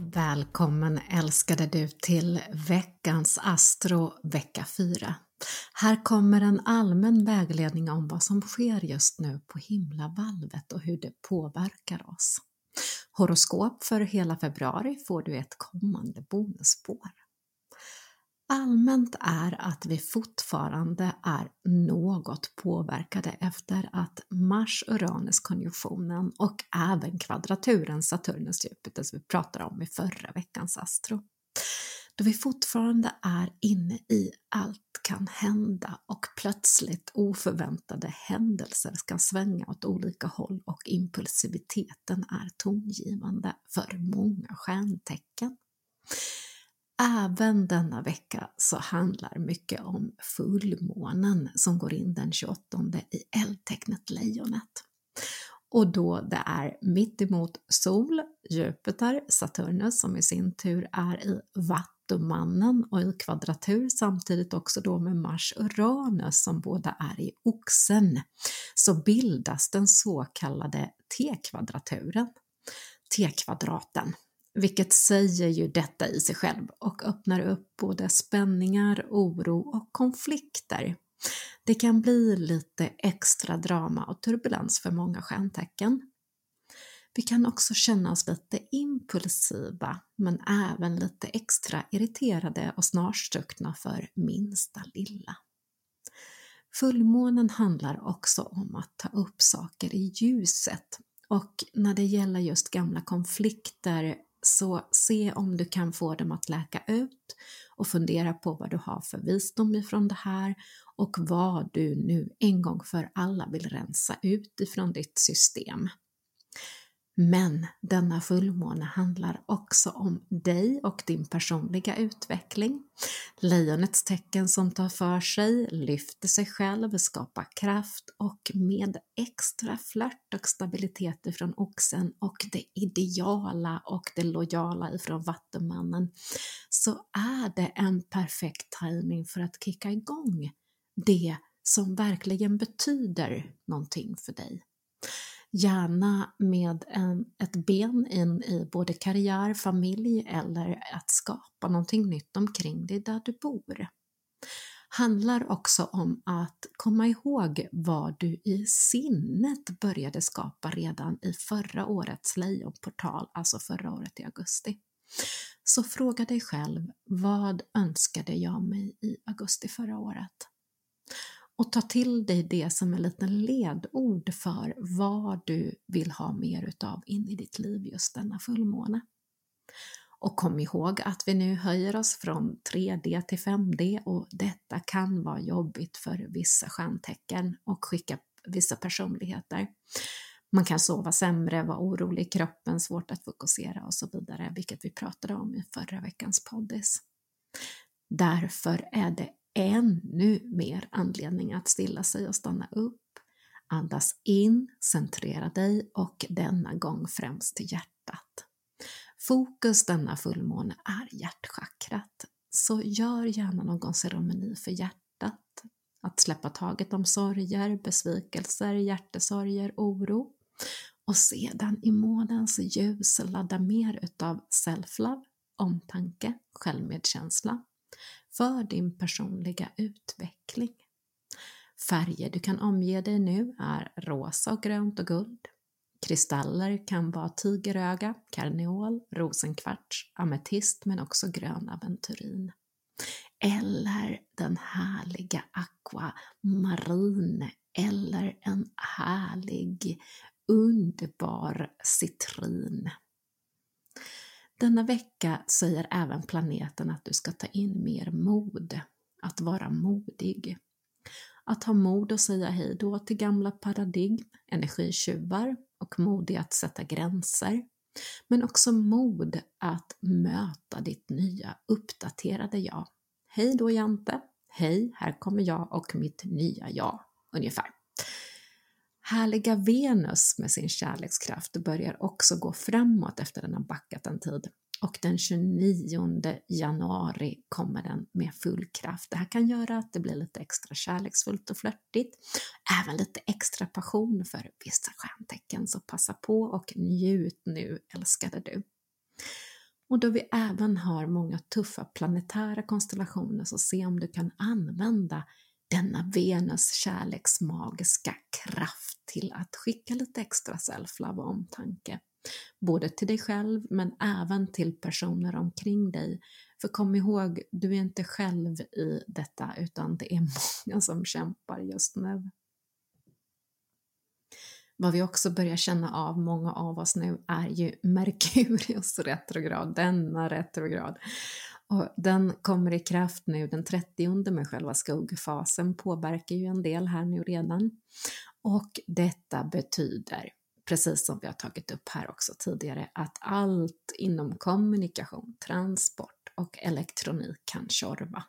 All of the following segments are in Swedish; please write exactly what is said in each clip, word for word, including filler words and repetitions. Välkommen älskade du till veckans Astro vecka fyra. Här kommer en allmän vägledning om vad som sker just nu på himlavalvet och hur det påverkar oss. Horoskop för hela februari får du ett kommande bonusspår. Allmänt är att vi fortfarande är något påverkade efter att Mars-Uranus-konjunktionen och även kvadraturen Saturnus-Jupiter som vi pratade om i förra veckans astro. Då vi fortfarande är inne i allt kan hända och plötsligt oförväntade händelser ska svänga åt olika håll och impulsiviteten är tongivande för många stjärntecken. Även denna vecka så handlar mycket om fullmånen som går in den tjugoåttonde i eldtecknet Lejonet. Och då det är mitt emot Sol, Jupiter, Saturnus som i sin tur är i Vattumannen och i kvadratur samtidigt också då med Mars Uranus som båda är i Oxen så bildas den så kallade T-kvadraturen, T-kvadraten. Vilket säger ju detta i sig själv och öppnar upp både spänningar, oro och konflikter. Det kan bli lite extra drama och turbulens för många stjärntecken. Vi kan också känna oss lite impulsiva men även lite extra irriterade och snarstuckna för minsta lilla. Fullmånen handlar också om att ta upp saker i ljuset och när det gäller just gamla konflikter så se om du kan få dem att läka ut och fundera på vad du har för visdom ifrån det här och vad du nu en gång för alla vill rensa ut ifrån ditt system. Men denna fullmåne handlar också om dig och din personliga utveckling. Lejonets tecken som tar för sig, lyfter sig själv, skapar kraft och med extra flört och stabilitet ifrån oxen och det ideala och det lojala ifrån vattumannen så är det en perfekt timing för att kicka igång det som verkligen betyder någonting för dig. Gärna med en, ett ben in i både karriär, familj eller att skapa någonting nytt omkring dig där du bor. Handlar också om att komma ihåg vad du i sinnet började skapa redan i förra årets lejonportal, alltså förra året i augusti. Så fråga dig själv, vad önskade jag mig i augusti förra året? Och ta till dig det som en liten ledord för vad du vill ha mer utav in i ditt liv just denna fullmåne. Och kom ihåg att vi nu höjer oss från tre D till fem D och detta kan vara jobbigt för vissa stjärntecken och skicka vissa personligheter. Man kan sova sämre, vara orolig i kroppen, svårt att fokusera och så vidare, vilket vi pratade om i förra veckans poddis. Därför är det ännu mer anledning att stilla sig och stanna upp, andas in, centrera dig och denna gång främst till hjärtat. Fokus denna fullmåne är hjärtchakrat, så gör gärna någon ceremoni för hjärtat, att släppa taget om sorger, besvikelser, hjärtesorger, oro och sedan i månens ljus ladda mer utav self-love, omtanke, självmedkänsla. För din personliga utveckling. Färger du kan omge dig nu är rosa och grönt och guld. Kristaller kan vara tigeröga, karneol, rosenkvarts, ametist men också grön aventurin. Eller den härliga aquamarin eller en härlig underbar citrin. Denna vecka säger även planeten att du ska ta in mer mod, att vara modig. Att ha mod och säga hej då till gamla paradigm, energitjuvar och mod i att sätta gränser. Men också mod att möta ditt nya uppdaterade jag. Hej då Jante, hej här kommer jag och mitt nya jag ungefär. Härliga Venus med sin kärlekskraft börjar också gå framåt efter den har backat en tid. Och den tjugonionde januari kommer den med full kraft. Det här kan göra att det blir lite extra kärleksfullt och flörtigt. Även lite extra passion för vissa stjärntecken. Så passa på och njut nu älskade du. Och då vi även har många tuffa planetära konstellationer, så se om du kan använda denna Venus kärleksmagiska kraft till att skicka lite extra self-love och omtanke. Både till dig själv men även till personer omkring dig. För kom ihåg, du är inte själv i detta, utan det är många som kämpar just nu. Vad vi också börjar känna av, många av oss nu, är ju Merkurius retrograd, denna retrograd. Och den kommer i kraft nu den trettionde, med själva skuggfasen påverkar ju en del här nu redan. Och detta betyder, precis som vi har tagit upp här också tidigare, att allt inom kommunikation, transport och elektronik kan tjorva.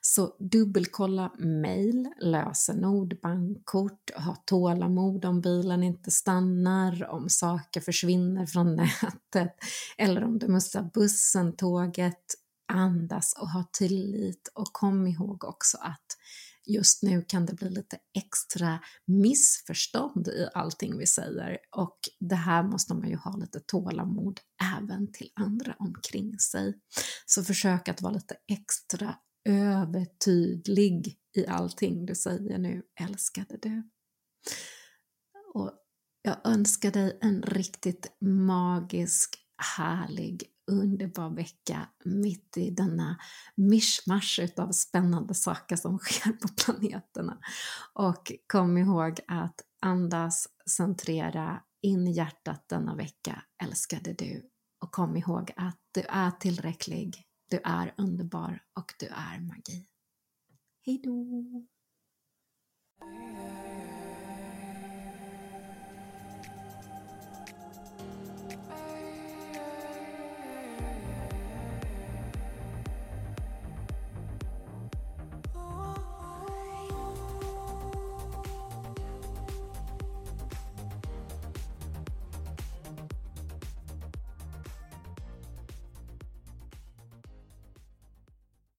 Så dubbelkolla mejl, lösenord, bankkort, ha tålamod om bilen inte stannar, om saker försvinner från nätet eller om du missar bussen, tåget. Andas och ha tillit, och kom ihåg också att just nu kan det bli lite extra missförstånd i allting vi säger, och det här måste man ju ha lite tålamod även till andra omkring sig. Så försök att vara lite extra övertydlig i allting du säger nu, älskade du. Och jag önskar dig en riktigt magisk, härlig, underbar vecka mitt i denna mischmasch av spännande saker som sker på planeterna. Och kom ihåg att andas, centrera in i hjärtat denna vecka, älskade du. Och kom ihåg att du är tillräcklig, du är underbar och du är magi. Hej då!